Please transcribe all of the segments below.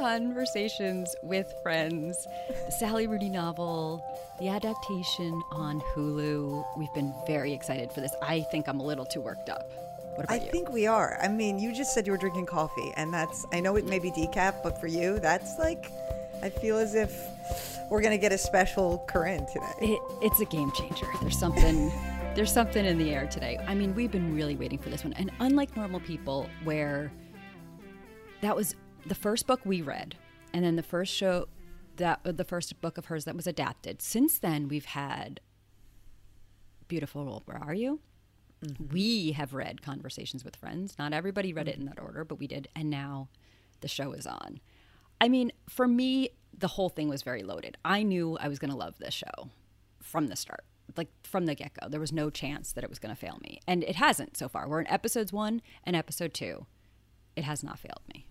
Conversations with Friends, the Sally Rooney novel, the adaptation on Hulu. We've been very excited for this. I think I'm a little too worked up. What about you? I think we are. I mean, you just said you were drinking coffee, and that's, I know it may be decaf, but for you, that's like, I feel as if we're going to get a special current today. It's a game changer. There's something in the air today. I mean, we've been really waiting for this one. And unlike Normal People, where that was the first book we read, and then the first book of hers that was adapted. Since then, we've had Beautiful World, Where Are You? Mm-hmm. We have read Conversations with Friends. Not everybody read it in that order, but we did. And now the show is on. I mean, for me, the whole thing was very loaded. I knew I was going to love this show from the start, like from the get-go. There was no chance that it was going to fail me. And it hasn't so far. We're in episodes 1 and episode 2. It has not failed me.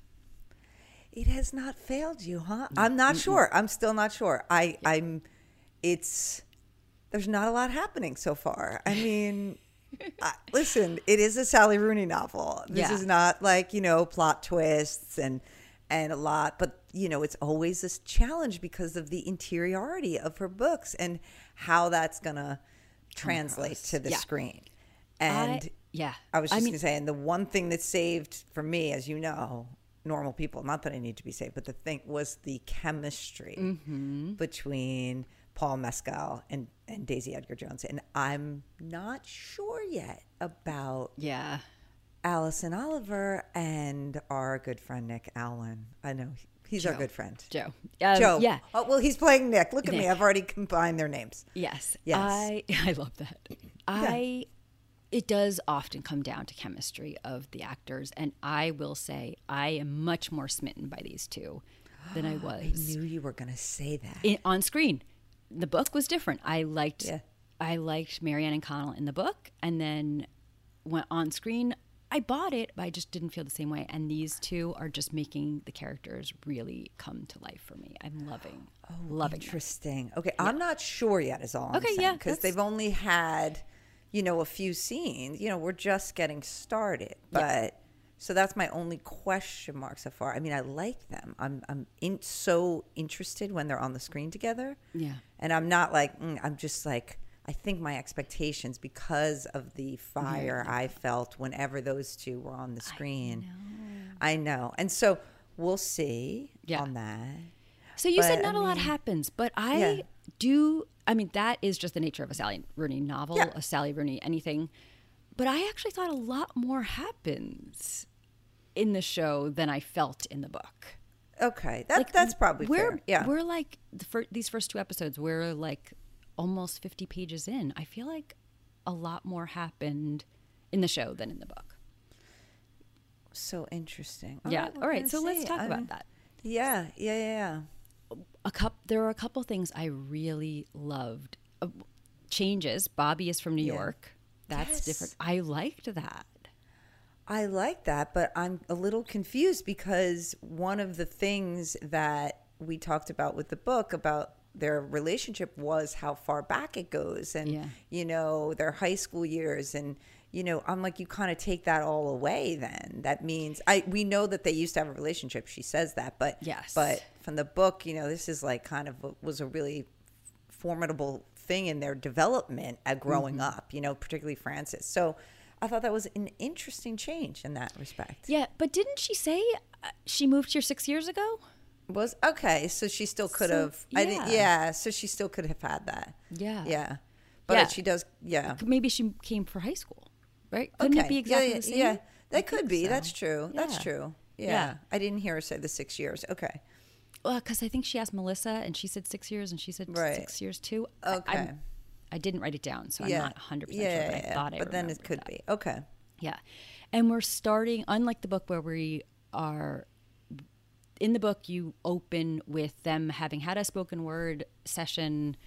It has not failed you, huh? No. I'm not sure. I'm still not sure. There's not a lot happening so far. I mean, listen, it is a Sally Rooney novel. This is not like, plot twists and a lot, but it's always this challenge because of the interiority of her books and how that's gonna translate to the screen. And I was just gonna say, the one thing that saved for me, as Normal People, not that I need to be saved, but the thing was the chemistry between Paul Mescal and Daisy Edgar Jones. And I'm not sure yet about Alison Oliver and our good friend Nick Alwyn. I know he's Joe. Our good friend. Joe. Yeah. Oh, well, he's playing Nick. Look at me. I've already combined their names. Yes. I love that. It does often come down to chemistry of the actors. And I will say I am much more smitten by these two than I was. I knew you were going to say that. On screen. The book was different. I liked Marianne and Connell in the book. And then went on screen, I bought it, but I just didn't feel the same way. And these two are just making the characters really come to life for me. I'm loving interesting. That. Okay, yeah. I'm not sure yet is all I'm saying. Because they've only had, a few scenes. We're just getting started. So that's my only question mark so far. I mean, I like them. I'm so interested when they're on the screen together. Yeah. And I'm not like, I'm just like, I think my expectations, because of the fire I felt whenever those two were on the screen. I know. And so we'll see on that. So said not a lot happens, but that is just the nature of a Sally Rooney novel, a Sally Rooney anything. But I actually thought a lot more happens in the show than I felt in the book. Okay. That's probably fair. Yeah. We're like, these first two episodes, we're like, almost 50 pages in. I feel like a lot more happened in the show than in the book. So interesting. All right. So let's talk about that. Yeah. There were a couple things I really loved. Changes. Bobbi is from New York. That's different. I liked that. But I'm a little confused because one of the things that we talked about with the book about their relationship was how far back it goes and, their high school years. And, I'm like, you kind of take that all away then. That means we know that they used to have a relationship. She says that. But but from the book, this is like kind of was a really formidable thing in their development at growing up, particularly Frances. So I thought that was an interesting change in that respect. Yeah. But didn't she say she moved here 6 years ago? Was okay, so she still could have. Yeah. So she still could have had that. Yeah, yeah, but she does. Yeah, maybe she came for high school, right? Couldn't it be exactly the same? Yeah, that could be. So. That's true. Yeah. That's true. Yeah. I didn't hear her say the 6 years. Okay, well, because I think she asked Melissa, and she said 6 years, and she said 6 years too. Okay, I didn't write it down, so I'm not 100% sure. But I thought I. But then it could be okay. Yeah, and we're starting unlike the book where we are. In the book, you open with them having had a spoken word session,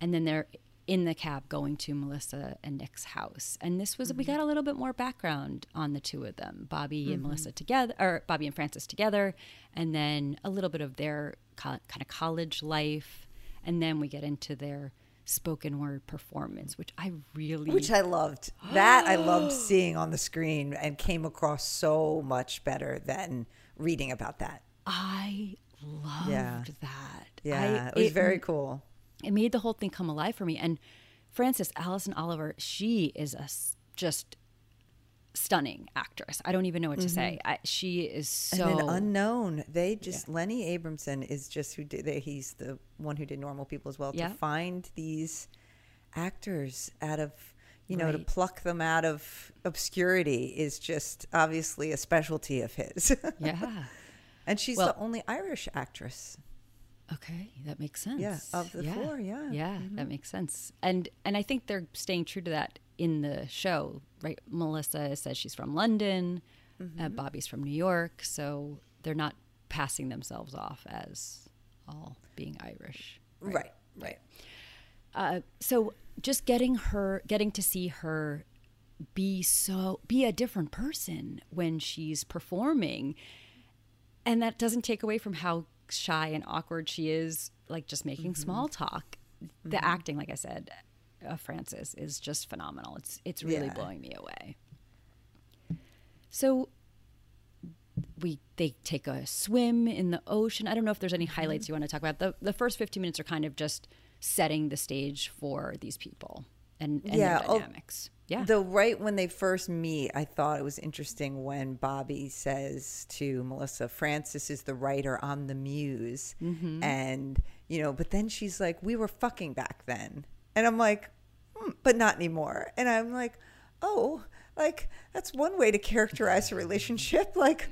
and then they're in the cab going to Melissa and Nick's house. And this was we got a little bit more background on the two of them, Bobbi and Melissa together, or Bobbi and Frances together, and then a little bit of their kind of college life, and then we get into their spoken word performance, which I loved. That I loved seeing on the screen and came across so much better than reading about that. I loved that. Yeah, it was very cool. It made the whole thing come alive for me. And Frances, Alison Oliver, she is a just stunning actress. I don't even know what to say. She is so... And an unknown. They just... Yeah. Lenny Abrahamson is just who did... He's the one who did Normal People as well. Yeah. To find these actors out of... You know, to pluck them out of obscurity is just obviously a specialty of his. Yeah. And she's the only Irish actress. Okay, that makes sense. Yeah, of the four, yeah, that makes sense. And I think they're staying true to that in the show, right? Melissa says she's from London, Bobbi's from New York, so they're not passing themselves off as all being Irish. Right. So just getting to see her be a different person when she's performing, and that doesn't take away from how shy and awkward she is, like just making small talk. The acting, like I said, of Frances is just phenomenal. It's really blowing me away. So they take a swim in the ocean. I don't know if there's any highlights you want to talk about. The first 15 minutes are kind of just setting the stage for these people and their dynamics. Right when they first meet, I thought it was interesting when Bobbi says to Melissa, Frances is the writer, I'm the muse. And, you know, but then she's like, we were fucking back then. And I'm like, but not anymore. And I'm like, oh, like that's one way to characterize a relationship. Like,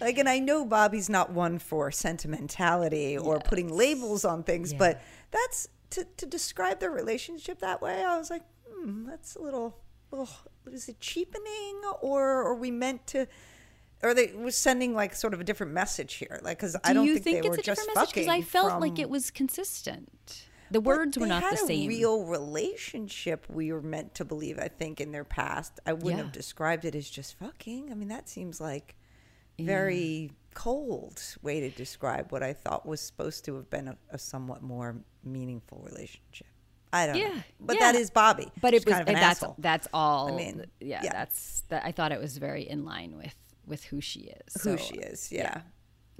and I know Bobbi's not one for sentimentality or putting labels on things, but that's... To describe their relationship that way, I was like, that's a little, is it cheapening, or are we meant to, or they were sending like sort of a different message here, like, because I don't think they were just fucking. Because I felt like it was consistent. The words were not the same. They had a real relationship, we were meant to believe, I think, in their past. I wouldn't have described it as just fucking. I mean, that seems like very cold way to describe what I thought was supposed to have been a somewhat more meaningful relationship. I don't know, but that is Bobbi. But it was kind of an asshole. That's all. I mean, I thought it was very in line with who she is. Who she is, But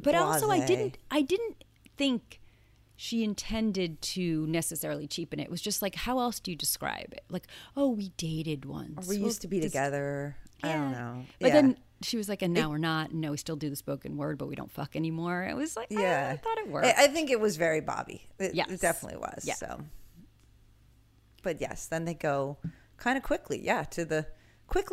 Blase. Also, I didn't think she intended to necessarily cheapen it. It was just like, how else do you describe it? Like, oh, we dated once. Or we used to be together. I don't know. But then she was like, and now we're not. And no, we still do the spoken word, but we don't fuck anymore. It was like, I thought it worked. I think it was very Bobbi. It definitely was. Yeah. So, but yes, then they go kind of quickly,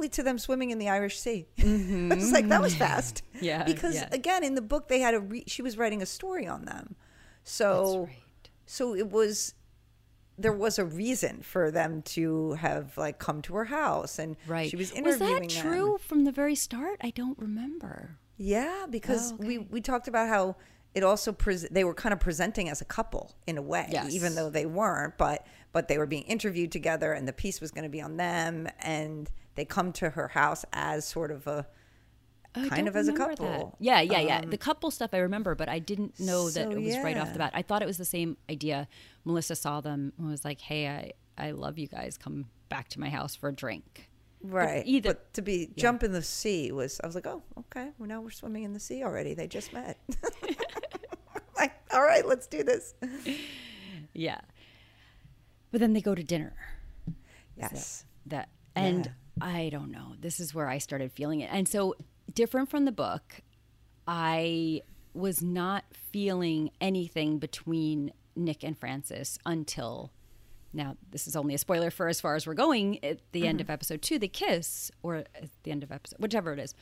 to them swimming in the Irish Sea. It's like, that was fast. Yeah. Because again, in the book, they had she was writing a story on them. So, that's right. So it was. There was a reason for them to have like come to her house, and she was interviewing. Was that true from the very start? I don't remember. Yeah, because we talked about how it also they were kind of presenting as a couple in a way, even though they weren't. But they were being interviewed together, and the piece was going to be on them, and they come to her house as sort of a kind of as a couple. That. Yeah. The couple stuff I remember, but I didn't know that it was right off the bat. I thought it was the same idea. Melissa saw them and was like, hey, I love you guys. Come back to my house for a drink. Right. But to be jump in the sea I was like, oh, okay. Well, now we're swimming in the sea already. They just met. Like, all right, let's do this. Yeah. But then they go to dinner. Yes. I don't know. This is where I started feeling it. And so different from the book, I was not feeling anything between Nick and Frances until now. This is only a spoiler for as far as we're going. At the end of episode 2, they kiss, or at the end of episode, whichever it is,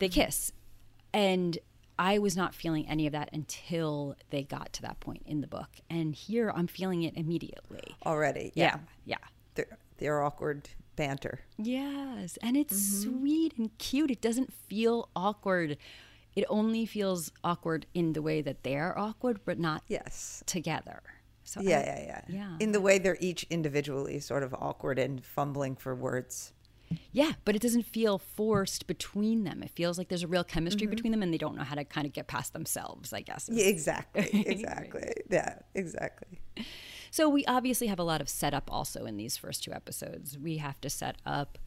they kiss. And I was not feeling any of that until they got to that point in the book. And here I'm feeling it immediately. Already. Yeah. They're awkward banter. Yes. And it's sweet and cute. It doesn't feel awkward. It only feels awkward in the way that they're awkward, but not together. So yeah. In the way they're each individually sort of awkward and fumbling for words. Yeah, but it doesn't feel forced between them. It feels like there's a real chemistry between them, and they don't know how to kind of get past themselves, I guess. Yeah, exactly. Right. Yeah, exactly. So we obviously have a lot of setup also in these first 2 episodes. We have to set up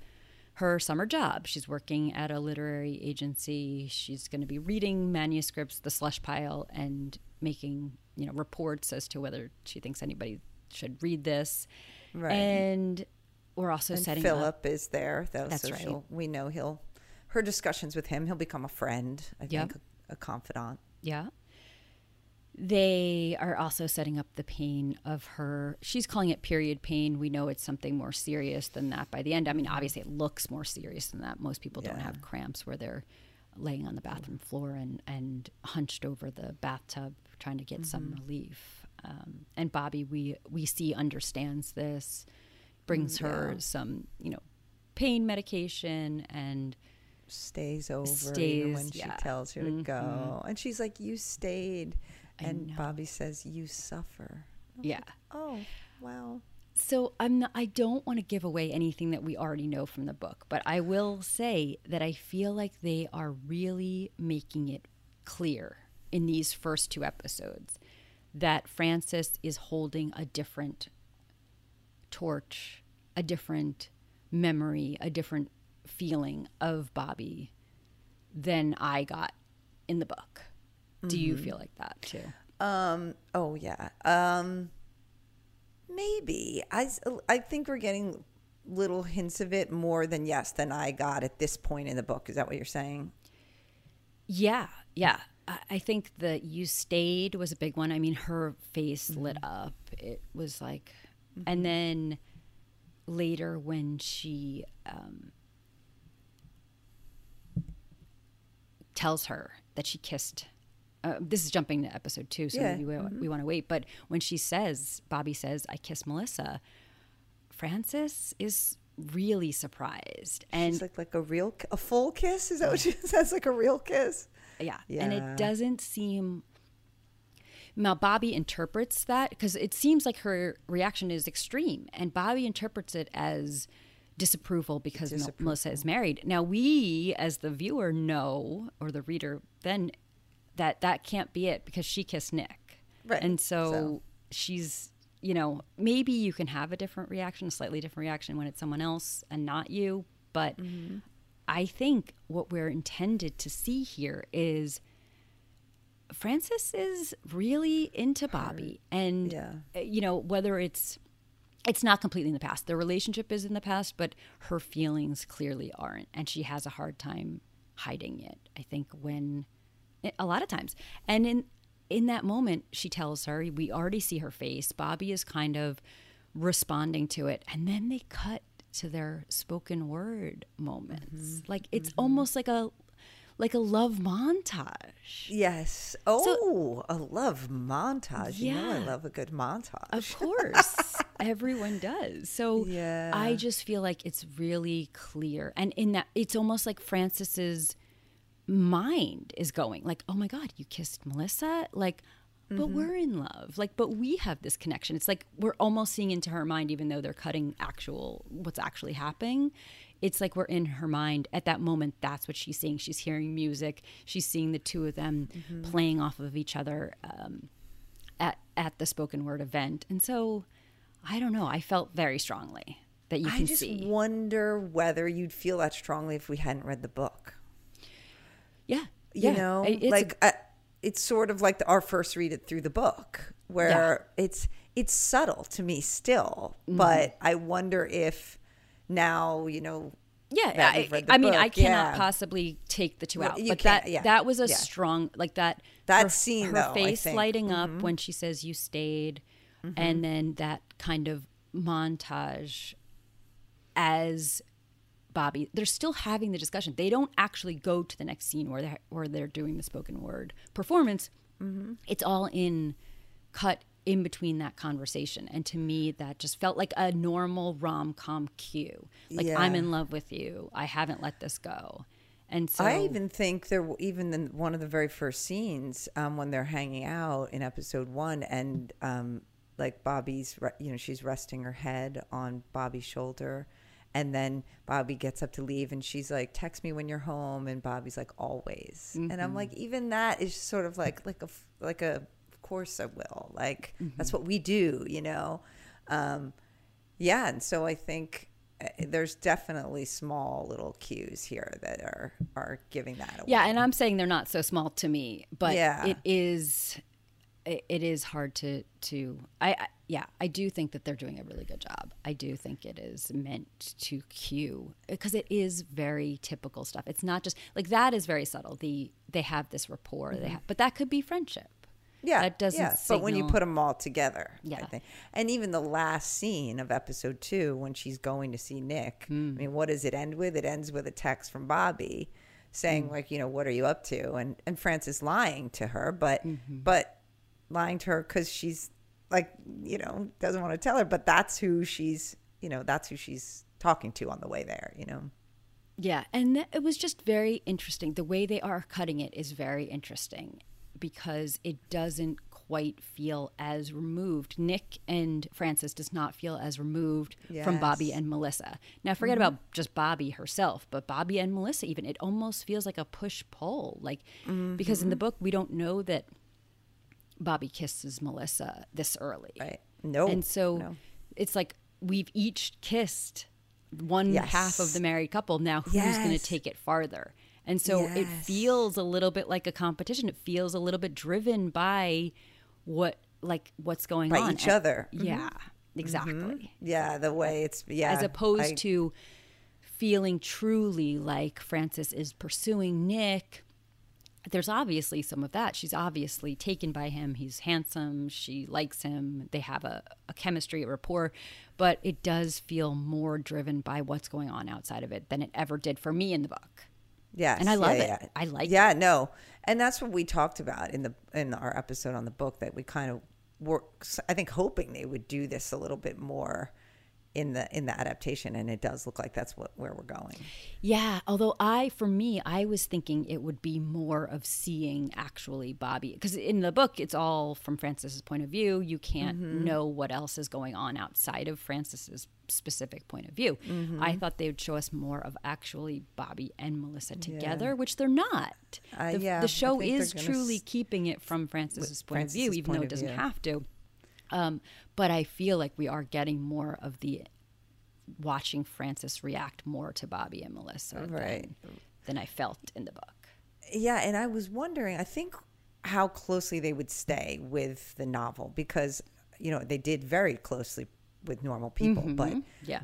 her summer job. She's working at a literary agency. She's going to be reading manuscripts, the slush pile, and making, you know, reports as to whether she thinks anybody should read this. Right. And we're also and setting Philip up. Philip is there, though. That's so right. We know he'll, her discussions with him, he'll become a friend, I yep. think, a confidant. Yeah. They are also setting up the pain of her. She's calling it period pain. We know it's something more serious than that by the end. I mean, obviously it looks more serious than that. Most people yeah. don't have cramps where they're laying on the bathroom floor and hunched over the bathtub trying to get mm-hmm. some relief. And Bobbi, we see, understands this, brings yeah. her some, you know, pain medication and stays over even when yeah. she tells her mm-hmm. to go. And she's like, you stayed. And Bobbi says, you suffer. I'm yeah. like, oh, wow. So I don't want to give away anything that we already know from the book, but I will say that I feel like they are really making it clear in these first two episodes that Frances is holding a different torch, a different memory, a different feeling of Bobbi than I got in the book. Do you feel like that too? Oh yeah. Maybe I think we're getting little hints of it more than than I got at this point in the book. Is that what you're saying? Yeah. Yeah. I think the "you stayed" was a big one. I mean, her face mm-hmm. lit up. It was like, mm-hmm. and then later when she tells her that she kissed. This is jumping to episode 2, so yeah. we want to wait. But when she says, Bobbi says, I kiss Melissa, Frances is really surprised. And she's like a full kiss? Is that what she says? Like a real kiss? Yeah. Yeah. And it doesn't seem... Now, Bobbi interprets that, because it seems like her reaction is extreme. And Bobbi interprets it as disapproval because Melissa is married. Now, we, as the viewer, know, or the reader, then... that can't be it, because she kissed Nick. Right. And so she's, you know, maybe you can have a slightly different reaction when it's someone else and not you. But mm-hmm. I think what we're intended to see here is Frances is really into Bobbi. And, yeah. you know, whether it's not completely in the past. The relationship is in the past, but her feelings clearly aren't. And she has a hard time hiding it, I think, a lot of times. And in that moment, she tells her, we already see her face. Bobbi is kind of responding to it. And then they cut to their spoken word moments. Mm-hmm. Like it's mm-hmm. almost like a love montage. Yes. Oh, a love montage. Yeah. You know I love a good montage. Of course. Everyone does. So yeah. I just feel like it's really clear. And in that, it's almost like Frances's mind is going like, oh my God, you kissed Melissa, like, but mm-hmm. we're in love, like, but we have this connection. It's like we're almost seeing into her mind, even though they're cutting what's actually happening. It's like we're in her mind at that moment. That's what she's seeing. She's hearing music, she's seeing the two of them mm-hmm. playing off of each other at the spoken word event. And so I don't know, I felt very strongly that you can see. I just wonder whether you'd feel that strongly if we hadn't read the book. Yeah. You yeah. know, it's sort of like our first read it through the book, where yeah. it's subtle to me still, mm-hmm. but I wonder if now, you know, yeah, I mean, I cannot yeah. possibly take the two out, but that was a yeah. strong, like that scene, her face lighting mm-hmm. up when she says you stayed, mm-hmm. and then that kind of montage as Bobbi, they're still having the discussion. They don't actually go to the next scene where they're doing the spoken word performance. Mm-hmm. It's all cut in between that conversation. And to me, that just felt like a normal rom-com cue. Like, yeah. I'm in love with you. I haven't let this go. And so I even think even in one of the very first scenes when they're hanging out in episode 1 and like Bobbi's, you know, she's resting her head on Bobbi's shoulder. And then Bobbi gets up to leave and she's like, text me when you're home. And Bobbi's like, always. Mm-hmm. And I'm like, even that is sort of like a, of course I will. Like, mm-hmm. that's what we do, you know? Yeah. And so I think there's definitely small little cues here that are giving that away. Yeah, and I'm saying they're not so small to me, but yeah. It is hard I do think that they're doing a really good job. I do think it is meant to cue, because it is very typical stuff. It's not just like that is very subtle. They have this rapport, mm-hmm. But that could be friendship. Yeah, that doesn't. Yeah, signal. But when you put them all together, yeah. I think. And even the last scene of episode 2, when she's going to see Nick, I mean, what does it end with? It ends with a text from Bobbi saying, like, you know, what are you up to? And Frances lying to her, but lying to her because she's like, you know, doesn't want to tell her, but that's who she's talking to on the way there, you know. Yeah, and it was just very interesting. The way they are cutting it is very interesting because it doesn't quite feel as removed. Nick and Frances does not feel as removed from Bobbi and Melissa. Now forget about just Bobbi herself, but Bobbi and Melissa even. It almost feels like a push-pull, like because in the book we don't know that Bobbi kisses Melissa this early. Right. No. And so it's like we've each kissed one half of the married couple. Now who's going to take it farther? And so it feels a little bit like a competition. It feels a little bit driven by what's going on. By each other. Yeah, exactly. Mm-hmm. Yeah, the way it's, yeah. As opposed to feeling truly like Frances is pursuing Nick. There's obviously some of that. She's obviously taken by him. He's handsome. She likes him. They have a chemistry, a rapport. But it does feel more driven by what's going on outside of it than it ever did for me in the book. Yes. And I love it. Yeah. I like it. Yeah, no. And that's what we talked about in our episode on the book, that we kind of were, I think, hoping they would do this a little bit more in the adaptation, and it does look like that's where we're going. Yeah, although I was thinking it would be more of seeing actually Bobbi, because in the book it's all from Frances's point of view. You can't know what else is going on outside of Frances's specific point of view. I thought they would show us more of actually Bobbi and Melissa together, which they're not. The show is truly keeping it from Frances's point of view, even though it doesn't have to. But I feel like we are getting more of the watching Frances react more to Bobbi and Melissa than I felt in the book. Yeah, and I was wondering, I think, how closely they would stay with the novel, because, you know, they did very closely with Normal People,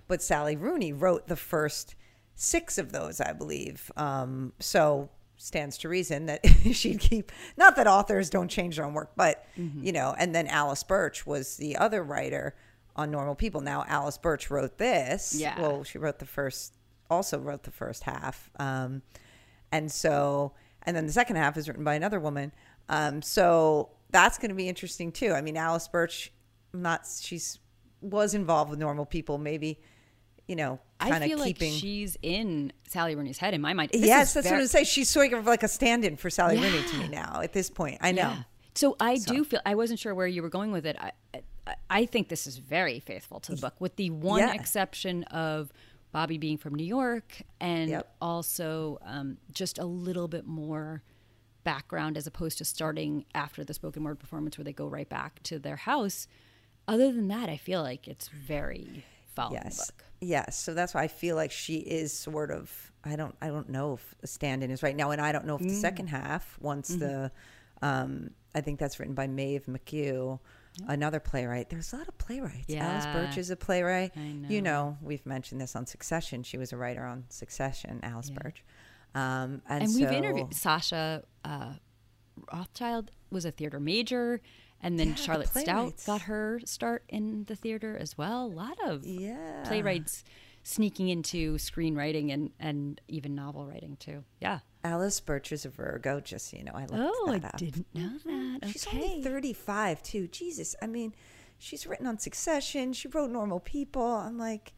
but Sally Rooney wrote the first 6 of those, I believe. So stands to reason that she'd keep, not that authors don't change their own work, but you know. And then Alice Birch was the other writer on Normal People. Now Alice Birch wrote this. Yeah. Well, she wrote the first half, and then the second half is written by another woman. So that's going to be interesting too. I mean, Alice Birch, she was involved with Normal People, maybe. You know, I feel like she's in Sally Rooney's head in my mind. Yes, that's what I was saying. She's sort of like a stand-in for Sally Rooney to me now at this point. I know. Yeah. So I do feel, I wasn't sure where you were going with it. I think this is very faithful to the book, with the one exception of Bobbi being from New York, and also just a little bit more background, as opposed to starting after the spoken word performance where they go right back to their house. Other than that, I feel like it's very following the book. Yes, so that's why I feel like she is sort of, I don't know if a stand-in is right now, and I don't know if the second half, once I think that's written by Meadhbh McHugh, another playwright. There's a lot of playwrights. Yeah. Alice Birch is a playwright. I know. You know, we've mentioned this on Succession. She was a writer on Succession, Alice Birch. And we've interviewed Sasha Rothschild, was a theater major. And then Charlotte Stout got her start in the theater as well. A lot of playwrights sneaking into screenwriting and even novel writing too. Yeah. Alice Birch is a Virgo, just so you know. I looked that up. Oh, I didn't know that. Okay. She's only 35 too. Jesus. I mean, she's written on Succession. She wrote Normal People. I'm like,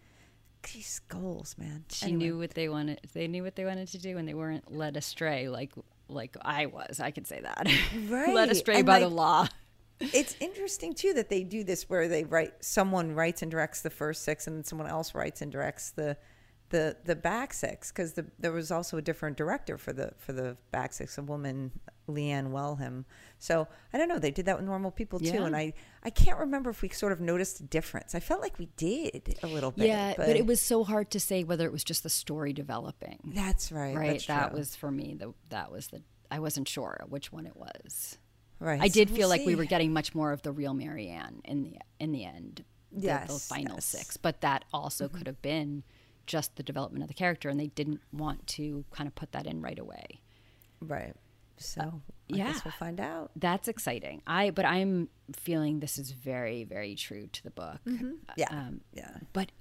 these goals, man. She knew what they wanted. They knew what they wanted to do, and they weren't led astray like I was. I can say that. Right. Led astray by the law. It's interesting too that they do this where someone writes and directs the first 6, and then someone else writes and directs the the back six, because there was also a different director for the back six, a woman, Leanne Welham. So I don't know, they did that with Normal People too, yeah. And I can't remember if we sort of noticed a difference. I felt like we did a little bit. Yeah, but it was so hard to say whether it was just the story developing. That's right. Right, that's that true. Was for me. I wasn't sure which one it was. Right. I did feel like we were getting much more of the real Marianne in the end. Yes, the final six, but that also could have been just the development of the character, and they didn't want to kind of put that in right away. Right. So I guess we'll find out. That's exciting. But I'm feeling this is very, very true to the book. Mm-hmm. Yeah. But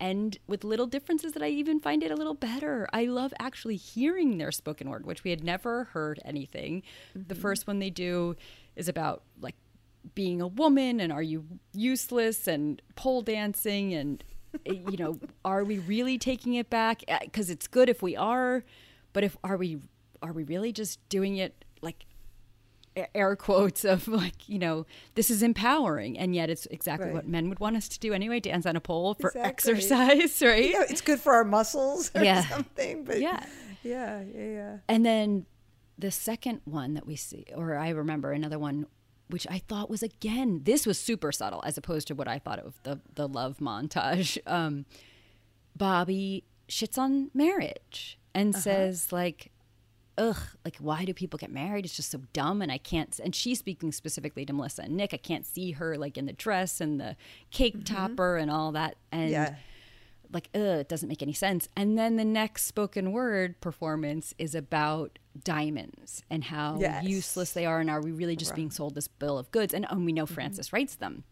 and with little differences that I even find it a little better. I love actually hearing their spoken word, which we had never heard anything. Mm-hmm. The first one they do is about like being a woman and are you useless and pole dancing and, you know, are we really taking it back? Because it's good if we are, but if are we really just doing it like air quotes of like, you know, this is empowering, and yet it's exactly right. What men would want us to do anyway, dance on a pole for exercise, right? Yeah, it's good for our muscles or something. But yeah. And then the second one that we see, or I remember another one, which I thought was, again, this was super subtle as opposed to what I thought of the love montage. Bobbi shits on marriage and says like, ugh, like why do people get married? It's just so dumb, and I can't. And she's speaking specifically to Melissa and Nick. I can't see her like in the dress and the cake topper and all that. And like, it doesn't make any sense. And then the next spoken word performance is about diamonds and how useless they are, and are we really just being sold this bill of goods? And we know Frances writes them.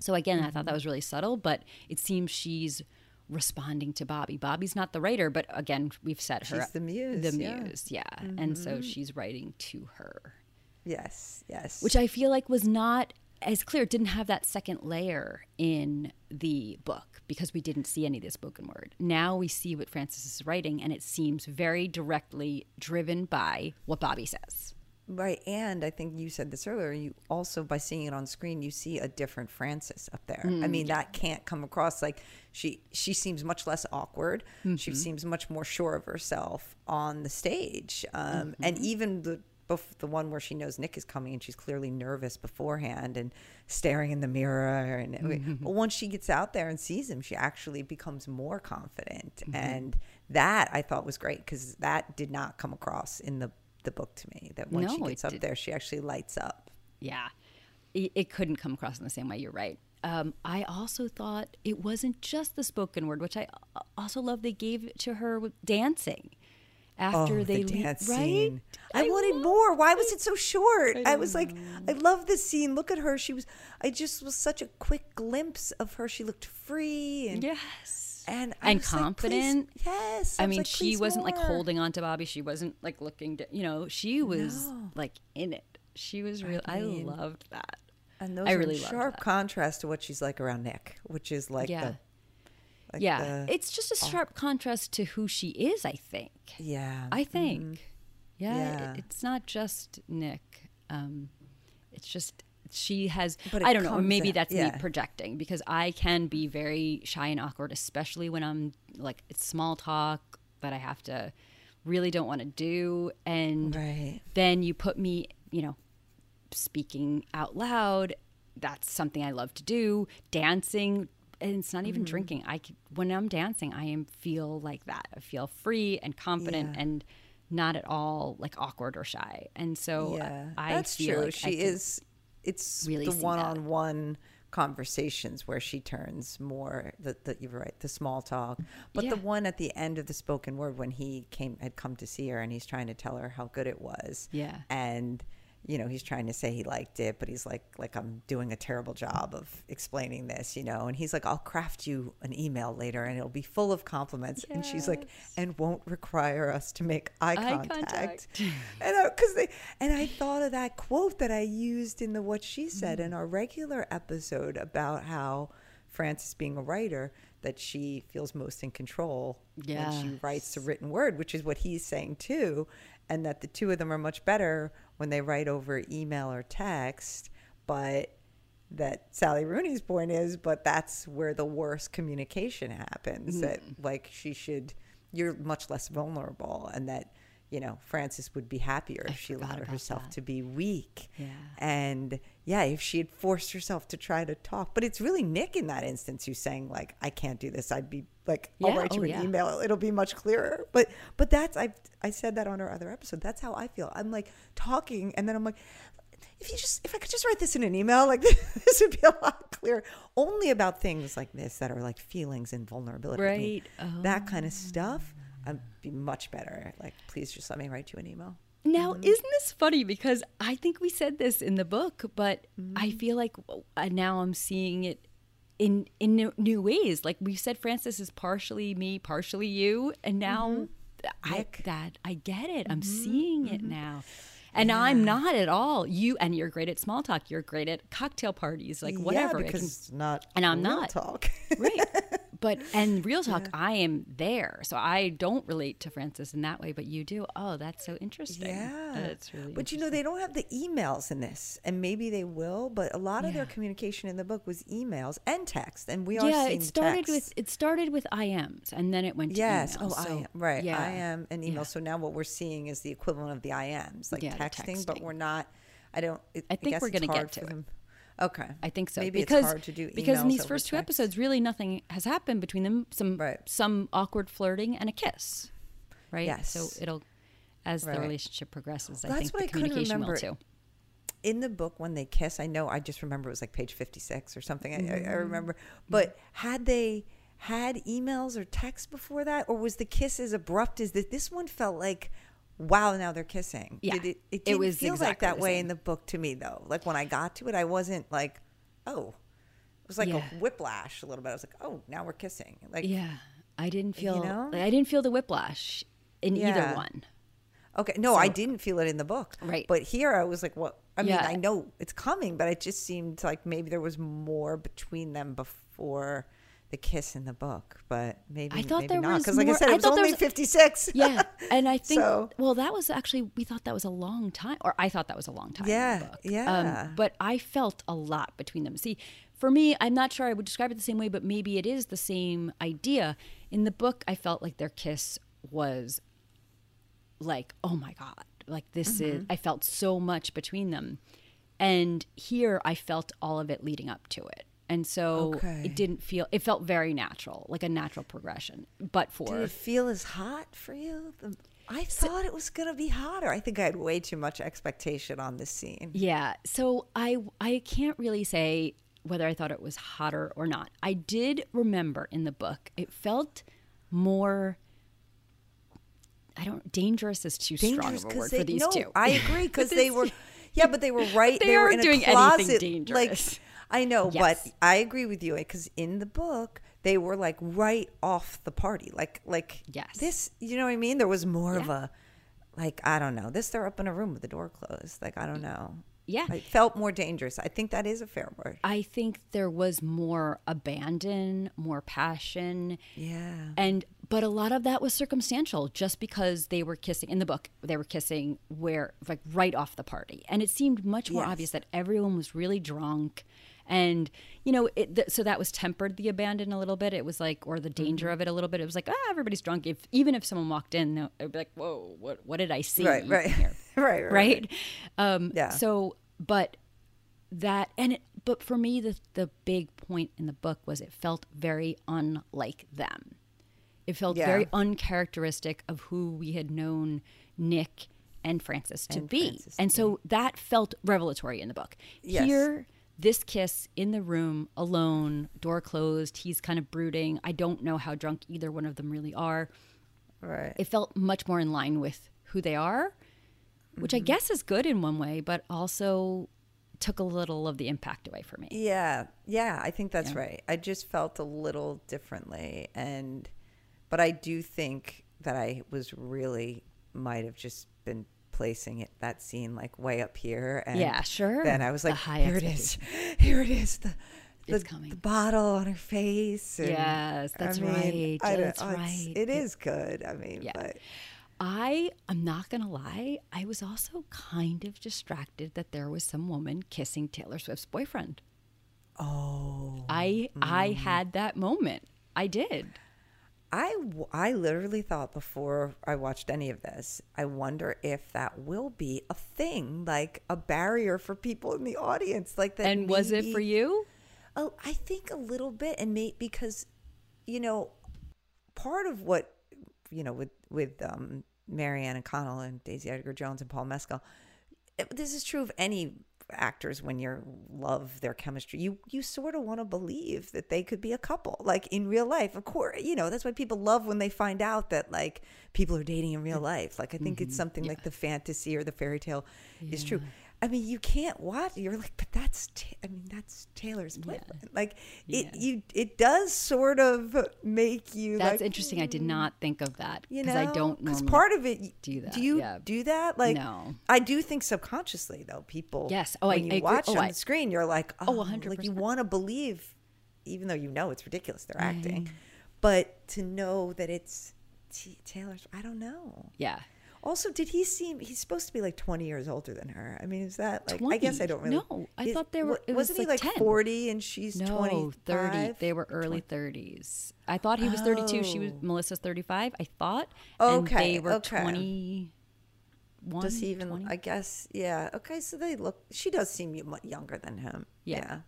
So again, I thought that was really subtle, but it seems she's responding to Bobbi. Bobbi's not the writer, but again, we've set her. She's the muse. Mm-hmm. And so she's writing to her. Yes. Which I feel like was not as clear. It didn't have that second layer in the book because we didn't see any of the spoken word. Now we see what Frances is writing, and it seems very directly driven by what Bobbi says. Right, and I think you said this earlier, you also, by seeing it on screen, you see a different Frances up there. I mean, that can't come across. Like, she seems much less awkward. Mm-hmm. She seems much more sure of herself on the stage. And even the one where she knows Nick is coming, and she's clearly nervous beforehand and staring in the mirror. And but once she gets out there and sees him, she actually becomes more confident. And that, I thought, was great, because that did not come across in the book to me, that once she gets up there, she actually lights up. Yeah, it couldn't come across in the same way. You're right. I also thought it wasn't just the spoken word, which I also love they gave to her with dancing after the dance scene. Right? I wanted more. Why was it so short? I was like, I love this scene. Look at her. I just was such a quick glimpse of her. She looked free and and confident. Like, yes. I mean, she wasn't like holding on to Bobbi. She wasn't like looking to, you know, she was like in it. She was real. I mean, I loved that. And those are sharp contrast to what she's like around Nick, which is like it's just a sharp contrast to who she is, I think. Yeah. I think. Mm-hmm. Yeah. It's not just Nick. It's just she has, I don't know, maybe that's me projecting, because I can be very shy and awkward, especially when I'm like, it's small talk that I have to really don't want to do. And then you put me, you know, speaking out loud. That's something I love to do. Dancing. And it's not even drinking. When I'm dancing, feel like that. I feel free and confident and not at all like awkward or shy. And so I that's feel true. Like she is. It's really the one-on-one conversations where she turns more. You're right, the small talk, but the one at the end of the spoken word when he had come to see her, and he's trying to tell her how good it was. Yeah, and. You know, he's trying to say he liked it, but he's like, I'm doing a terrible job of explaining this, you know. And he's like, I'll craft you an email later, and it'll be full of compliments. Yes. And she's like, and won't require us to make eye contact. And I thought of that quote that I used in the What She Said in our regular episode about how Frances, being a writer, that she feels most in control when she writes the written word, which is what he's saying too, and that the two of them are much better when they write over email or text, but that Sally Rooney's point is, but that's where the worst communication happens. Mm. That like she should, you're much less vulnerable, and that, you know, Frances would be happier if she allowed herself to be weak. Yeah. And yeah, if she had forced herself to try to talk. But it's really Nick in that instance who's saying like, I can't do this. I'd be like, I'll write you an email. It'll be much clearer. But that's, I said that on our other episode. That's how I feel. I'm like talking and then I'm like, if I could just write this in an email, like this would be a lot clearer. Only about things like this that are like feelings and vulnerability. Right. That kind of stuff. I'd be much better. Like, please just let me write you an email. Now, isn't this funny? Because I think we said this in the book, but I feel like now I'm seeing it in new ways. Like we said, Frances is partially me, partially you. And now I get it. I'm seeing it now. And I'm not at all you, and you're great at small talk. You're great at cocktail parties, like whatever. Yeah, because it's not. And I'm real not talk, right? But and real talk, I am there, so I don't relate to Frances in that way. But you do. Oh, that's so interesting. Yeah, that's really. But you know, they don't have the emails in this, and maybe they will. But a lot of their communication in the book was emails and text, and we are seeing it started with IMs, and then it went to emails. Oh, so, IM, right? Yeah. IM and email. Yeah. So now what we're seeing is the equivalent of the IMs, like. Yeah. Texting, but we're not. I think we're going to get to it. Okay, I think so. Maybe it's hard to do emails because in these first two episodes, really nothing has happened between them. Some awkward flirting and a kiss, right? Yes. So it'll as the relationship progresses. Well, I think the communication will too. In the book, when they kiss, I just remember it was like page 56 or something. Mm-hmm. I remember, but had they had emails or texts before that, or was the kiss as abrupt as this? This one felt like. Wow, now they're kissing. Yeah. It didn't feel exactly like that way in the book to me, though. Like, when I got to it, I wasn't like, oh. It was like a whiplash a little bit. I was like, oh, now we're kissing. Like, yeah, I didn't feel I didn't feel the whiplash in either one. Okay, no, so, I didn't feel it in the book. Right. But here I was like, well, I mean, I know it's coming, but it just seemed like maybe there was more between them before the kiss in the book, but maybe not, because like I said, it was only 56. Yeah, and I think that was actually I thought that was a long time. Yeah, in the book. Yeah. But I felt a lot between them. See, for me, I'm not sure I would describe it the same way, but maybe it is the same idea. In the book, I felt like their kiss was like, oh my God, like this is. I felt so much between them, and here I felt all of it leading up to it. And so it felt very natural, like a natural progression. But did it feel as hot for you? I thought it was going to be hotter. I think I had way too much expectation on this scene. Yeah. So I can't really say whether I thought it was hotter or not. I did remember in the book, it felt more, dangerous is too strong of a word for these two. I agree, because they were, but they were right. They were in doing a closet, anything dangerous. Like, I know, but I agree with you because in the book they were like right off the party, like this. You know what I mean? There was more of a, like I don't know. This they're up in a room with the door closed. Like I don't know. Yeah, it felt more dangerous. I think that is a fair word. I think there was more abandon, more passion. Yeah, but a lot of that was circumstantial, just because they were kissing in the book. They were kissing right off the party, and it seemed much more obvious that everyone was really drunk. And, you know, so that was tempered the abandon a little bit. It was like, or the danger of it a little bit. It was like, everybody's drunk. Even if someone walked in, it would be like, whoa, what did I see? Right. Here? Right. So, but that, but for me, the big point in the book was it felt very unlike them. It felt very uncharacteristic of who we had known Nick and Frances to be. And so that felt revelatory in the book. Yes. Here, this kiss in the room, alone, door closed, he's kind of brooding. I don't know how drunk either one of them really are. Right. It felt much more in line with who they are, which I guess is good in one way, but also took a little of the impact away from me. Yeah, I think that's right. I just felt a little differently. But I do think that I was really might have just been placing it, that scene, like way up here, and then I was like, here it is, the bottle on her face, and it is good. I mean, but I'm not gonna lie, I was also kind of distracted that there was some woman kissing Taylor Swift's boyfriend. Oh. I had that moment. I did. I literally thought before I watched any of this, I wonder if that will be a thing, like a barrier for people in the audience. Like that. And was it for you? Oh, I think a little bit. And maybe because, you know, part of what, you know, with Marianne and Connell and Daisy Edgar Jones and Paul Mescal, this is true of any actors when you love their chemistry, you sort of want to believe that they could be a couple, like in real life. Of course, you know, that's why people love when they find out that like people are dating in real life. Like I think it's something like the fantasy or the fairy tale is true. I mean, you can't watch. You're like, but that's Taylor's boyfriend. Yeah. Like it does sort of make you. That's like, interesting. I did not think of that because I don't normally part of it. Do that? Do you do that? Like, no. I do think subconsciously though, people. Yes. Oh, when I watch on the screen, you're like, 100%. Like you want to believe, even though you know it's ridiculous. They're acting, but to know that it's Taylor's, I don't know. Yeah. Also, did he seem... He's supposed to be like 20 years older than her. I mean, is that like... 20? I guess I don't really... No, I thought they were... Wasn't he like 10. 40 and she's 25? 30. They were early 30s. I thought he was 32. She was... Melissa's 35, I thought. Okay, and they were 21, does he even... 20? I guess, yeah. Okay, so they look... She does seem younger than him. Yeah.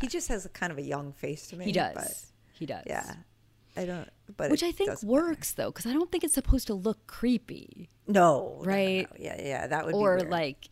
He just has a kind of a young face to me. He does. But, he does. Yeah. I don't, but which I think works though, because I don't think it's supposed to look creepy. No, right? No. Yeah, that would be weird. Like,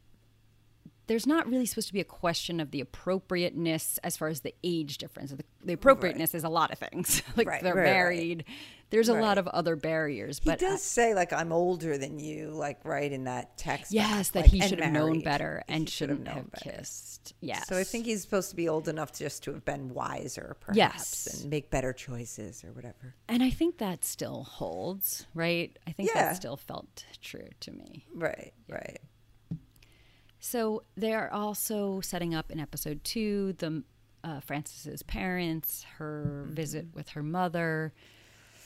there's not really supposed to be a question of the appropriateness as far as the age difference. The appropriateness is a lot of things, like they're married. Right. There's a lot of other barriers. But he does say like, "I'm older than you," like right in that text. Yes, that like, he should have known better and shouldn't have kissed. Yes. So I think he's supposed to be old enough just to have been wiser, perhaps, and make better choices or whatever. And I think that still holds, right? I think that still felt true to me. Right. So they are also setting up in episode 2 the Frances's parents, her visit with her mother,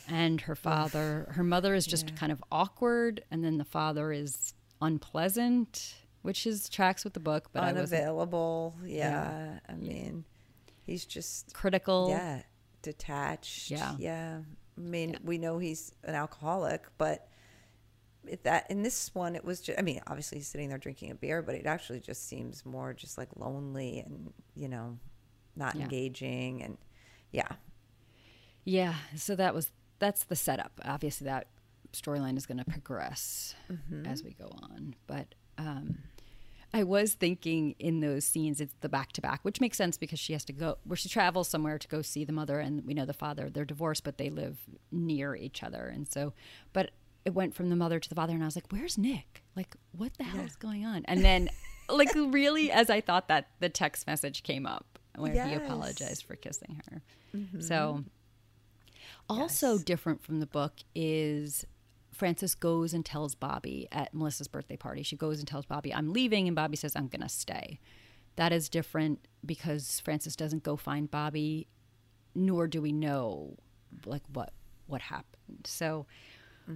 and her father. Her mother is just kind of awkward, and then the father is unpleasant, which is tracks with the book. But unavailable. I mean, he's just critical. Yeah, detached. Yeah. I mean, we know he's an alcoholic, but. In this one, it was just, I mean, obviously he's sitting there drinking a beer, but it actually just seems more just like lonely and, you know, not engaging and so that's the setup. Obviously that storyline is going to progress as we go on, but I was thinking in those scenes, it's the back-to-back, which makes sense because she has to go, where she travels somewhere to go see the mother, and we know the father, they're divorced, but they live near each other, and so, but it went from the mother to the father, and I was like, where's Nick? Like, what the hell is going on? And then, like, really, as I thought that, the text message came up where he apologized for kissing her. So, also different from the book is Frances goes and tells Bobbi at Melissa's birthday party. She goes and tells Bobbi, I'm leaving, and Bobbi says, I'm going to stay. That is different because Frances doesn't go find Bobbi, nor do we know, like, what happened. So...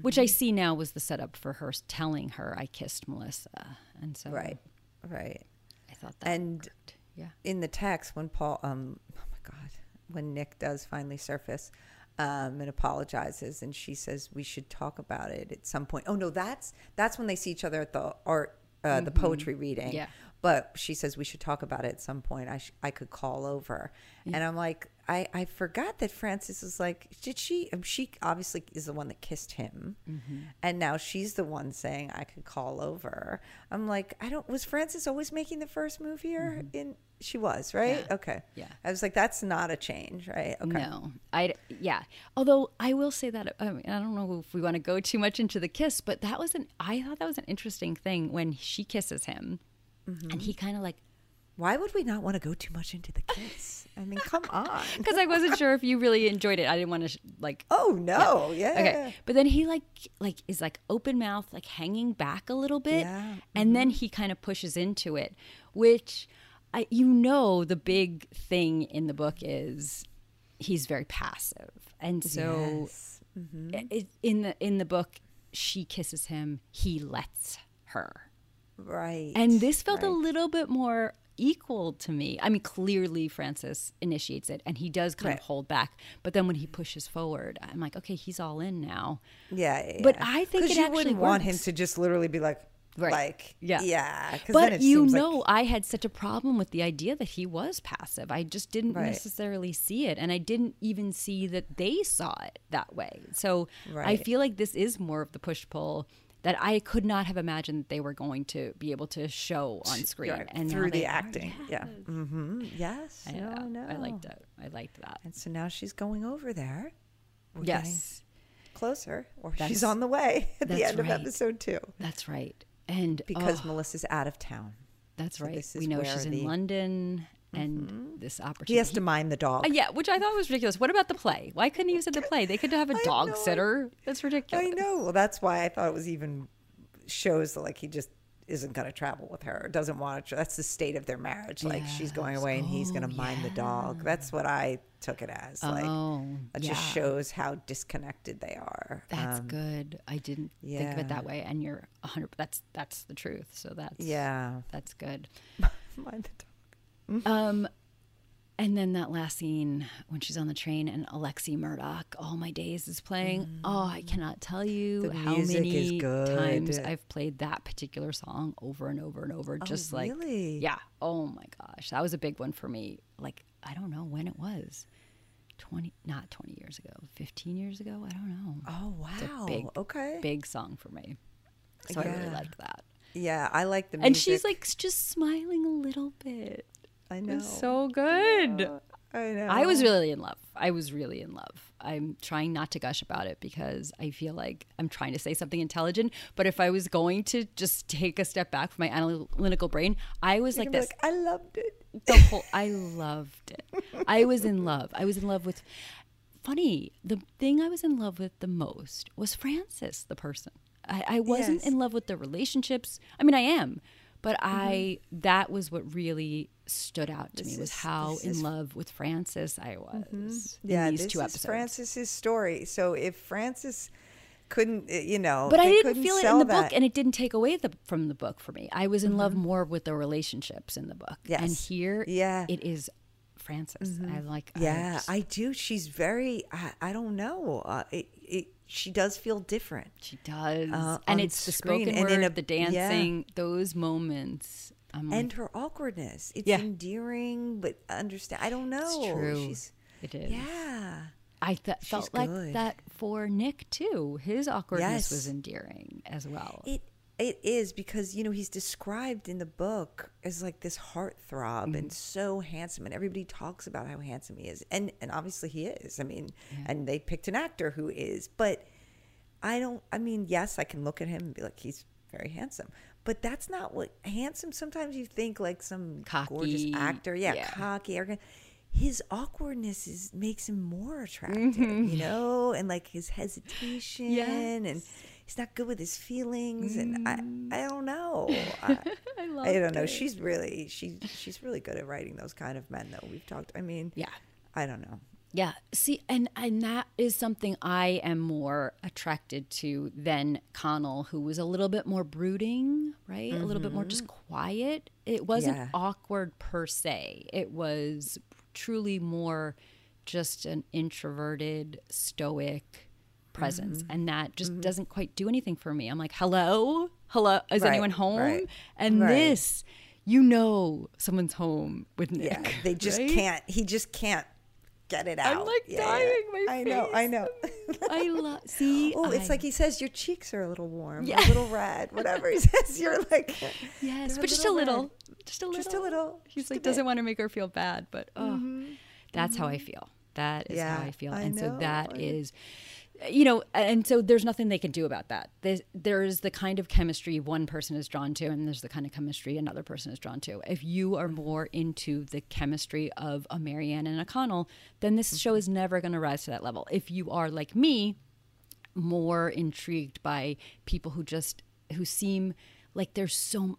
Which I see now was the setup for her telling her I kissed Melissa, and so right. I thought that worked. In the text when Paul, oh my God, when Nick does finally surface, and apologizes, and she says we should talk about it at some point. Oh no, that's when they see each other at the art, the poetry reading. Yeah. But she says we should talk about it at some point. I could call over, and I'm like, I forgot that Frances is like, did she? She obviously is the one that kissed him, and now she's the one saying I could call over. I'm like, was Frances always making the first move here? She was, right? Yeah. Okay. Yeah. I was like, that's not a change, right? Okay. No. Although I will say that, I mean, I don't know if we want to go too much into the kiss, but I thought that was an interesting thing when she kisses him. And he kind of like, why would we not want to go too much into the kiss? I mean, come on. Because I wasn't sure if you really enjoyed it. I didn't want to like. Oh no! Yeah. Okay. But then he like is like open mouth, like hanging back a little bit, and then he kind of pushes into it, which, the big thing in the book is he's very passive, and so in the book she kisses him, he lets her. Right. And this felt a little bit more equal to me. I mean, clearly Frances initiates it, and he does kind of hold back. But then when he pushes forward, I'm like, okay, he's all in now. Yeah. But I think it actually works. Because you wouldn't want him to just literally be like, yeah. But you know, I had such a problem with the idea that he was passive. I just didn't necessarily see it, and I didn't even see that they saw it that way. So I feel like this is more of the push-pull that I could not have imagined they were going to be able to show on screen. Right. And through the acting. Yeah. Mm-hmm. Yes. I know. I liked it. I liked that. And so now she's going over there. We're getting closer, or she's on the way at the end of episode 2. That's right. And because Melissa's out of town. That's right. So we know she's in London, and this opportunity. He has to mind the dog. Yeah, which I thought was ridiculous. What about the play? Why couldn't he use it at the play? They could have a dog sitter. That's ridiculous. I know. Well, that's why I thought it was even shows that, like, he just isn't going to travel with her, or doesn't want to. That's the state of their marriage. Like, she's going away and he's going to mind the dog. That's what I took it as. It just shows how disconnected they are. That's good. I didn't think of it that way. And you're 100%. That's the truth. So that's good. Mind the dog. And then that last scene when she's on the train and Alexi Murdoch, All My Days, is playing. Oh, I cannot tell you how many times I've played that particular song over and over and over. Really? Yeah. Oh my gosh. That was a big one for me. Like, I don't know when it was. 20 years ago. 15 years ago. I don't know. Oh, wow. It's a big song for me. So I really liked that. Yeah, I like the music. And she's like just smiling a little bit. I know. It's so good. Yeah, I know. I was really in love. I'm trying not to gush about it because I feel like I'm trying to say something intelligent. But if I was going to just take a step back from my analytical brain, I was like this. Like, I loved it. I loved it. I was in love. I was in love with... Funny, the thing I was in love with the most was Frances, the person. I wasn't in love with the relationships. I mean, I am. But that was what really stood out to me, was how in love with Frances I was. Mm-hmm. Yeah, in these two episodes. This is Frances's story. So if Frances couldn't, but I didn't feel it in the book, and it didn't take away from the book for me. I was in love more with the relationships in the book, and here, it is Frances. Mm-hmm. I'm like, I do. She's very. I don't know. She does feel different. She does. And it's the screen, spoken word, and the dancing, those moments. And her awkwardness. It's endearing, but understand. I don't know. It's true. It is. Yeah. I felt like that for Nick, too. His awkwardness was endearing as well. It is, because, he's described in the book as like this heartthrob and so handsome. And everybody talks about how handsome he is. And obviously he is. I mean, and they picked an actor who is. But I can look at him and be like, he's very handsome. But that's not what handsome. Sometimes you think like some cocky, gorgeous actor. Yeah, cocky, arrogant. His awkwardness makes him more attractive, and like his hesitation and he's not good with his feelings, and I don't know. I don't know. She's really good at writing those kind of men, though. We've talked. I mean, I don't know. Yeah. See, and that is something I am more attracted to than Connell, who was a little bit more brooding, right? Mm-hmm. A little bit more just quiet. It wasn't awkward per se. It was truly more just an introverted, stoic presence, and that just doesn't quite do anything for me. I'm like, hello, is anyone home? And this, someone's home with Nick. Yeah, they just can't. He just can't get it out. I'm like dying. My face. I know. I love. See, it's like he says, your cheeks are a little warm, a little red, whatever he says. You're like, yes, but just a little. He's like, doesn't want to make her feel bad, but that's how I feel. That is how I feel, and so that is. And so there's nothing they can do about that. There's the kind of chemistry one person is drawn to, and there's the kind of chemistry another person is drawn to. If you are more into the chemistry of a Marianne and a Connell, then this show is never going to rise to that level. If you are like me, more intrigued by people who seem like there's so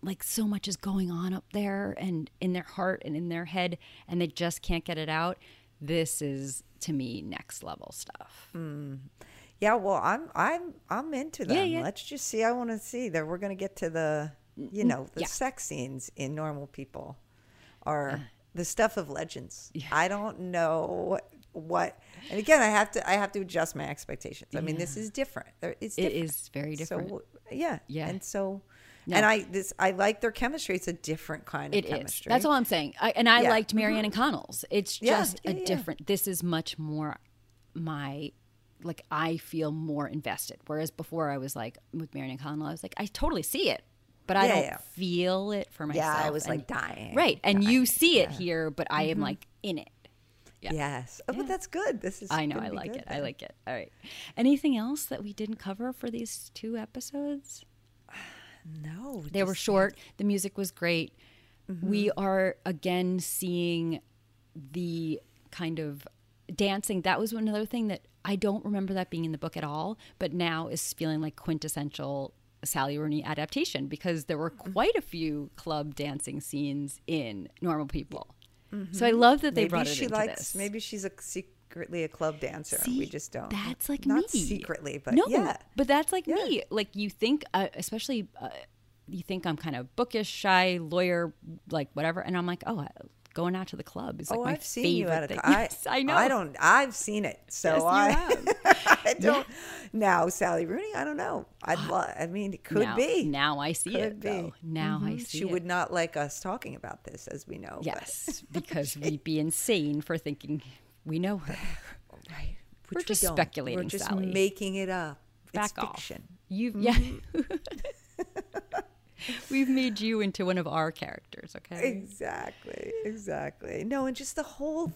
much is going on up there and in their heart and in their head, and they just can't get it out. This is, to me, next level stuff. Yeah, well, I'm into them. Yeah. Let's just see. I want to see that we're going to get to the sex scenes in Normal People. are the stuff of legends. Yeah. I don't know what, and again, I have to adjust my expectations. I mean, this is different. It's different. It is very different. So, yeah. And so, no. And I like their chemistry. It's a different kind of chemistry. That's all I'm saying. I liked Marianne and Connell's. It's just a different. This is much more my. Like, I feel more invested. Whereas before I was like, with Marianne and Connell, I was like, I totally see it, but I don't feel it for myself. Yeah, I was like dying. Right. And you see it here, but I am like in it. Yeah. Yes. Oh, but that's good. This is I know. I like it. Then. I like it. All right. Anything else that we didn't cover for these two episodes? No. They were short. The music was great. Mm-hmm. We are, again, seeing the kind of dancing. That was another thing that I don't remember that being in the book at all, but now is feeling like quintessential Sally Rooney adaptation, because there were quite a few club dancing scenes in Normal People. Mm-hmm. So I love that they brought it into this. Maybe she's secretly a club dancer. See, we just don't. That's like not me. Not secretly, but but that's like me. Like you think, especially you think I'm kind of bookish, shy, lawyer, like whatever. And I'm like, going out to the club is like my I've seen favorite you at a thing. Yes, I know. I've seen it. So yes, I don't. Yeah. Now, Sally Rooney, I don't know. I mean, it could be. Now I see it, though. Now I see it. She would not like us talking about this, as we know. Yes, because we'd be insane for thinking we know her. Right. Which we're just speculating, Sally. We're just making it up. It's fiction. We've made you into one of our characters, okay? Exactly. No, and just the whole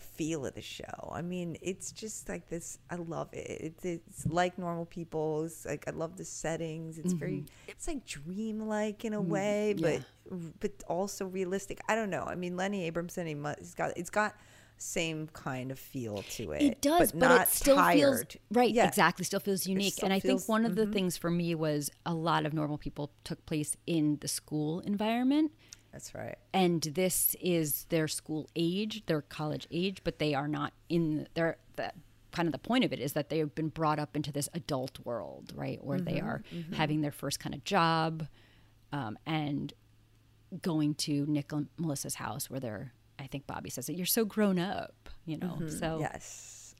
feel of the show. I mean, it's just like this. I love it. It's like Normal People. It's like I love the settings. It's very. It's like dreamlike in a way, but also realistic. I don't know. I mean, Lenny Abrahamson. It's got same kind of feel to it. It does, but it still feels right. Yeah. Exactly, still feels unique. Still I think one of the things for me was a lot of Normal People took place in the school environment. That's right. And this is their school age, their college age, but they are not in their. Kind of the point of it is that they have been brought up into this adult world, right, where they are having their first kind of job, and going to Nick and Melissa's house where they're. I think Bobbi says that you're so grown up, you know. So yes,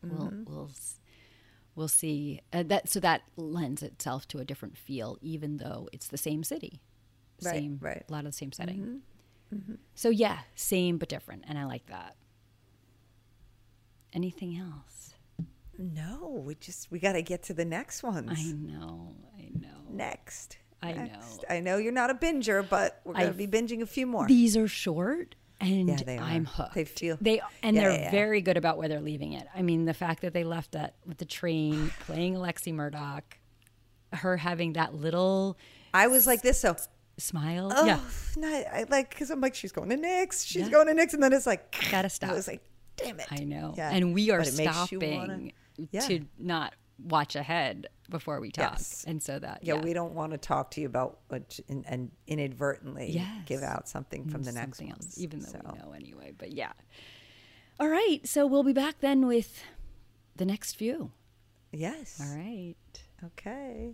we'll see that. So that lends itself to a different feel, even though it's the same city, a lot of the same setting. So yeah, same but different, and I like that. Anything else? No, we got to get to the next ones. I know. Next. I know you're not a binger, but we're going to be binging a few more. These are short. And I'm hooked. They feel they're very good about where they're leaving it. I mean, the fact that they left that with the train playing Alexi Murdoch, her having that little. I was like this so smile. Oh, yeah. Because I'm like she's going to Nick's. She's going to Nick's, and then it's like gotta stop. I was like, damn it. I know. Yeah. And we are stopping to not watch ahead before we talk. Yes. And so that we don't want to talk to you about and inadvertently give out something from the next one, even though we know anyway, but all right, so we'll be back then with the next few. Yes. All right. Okay.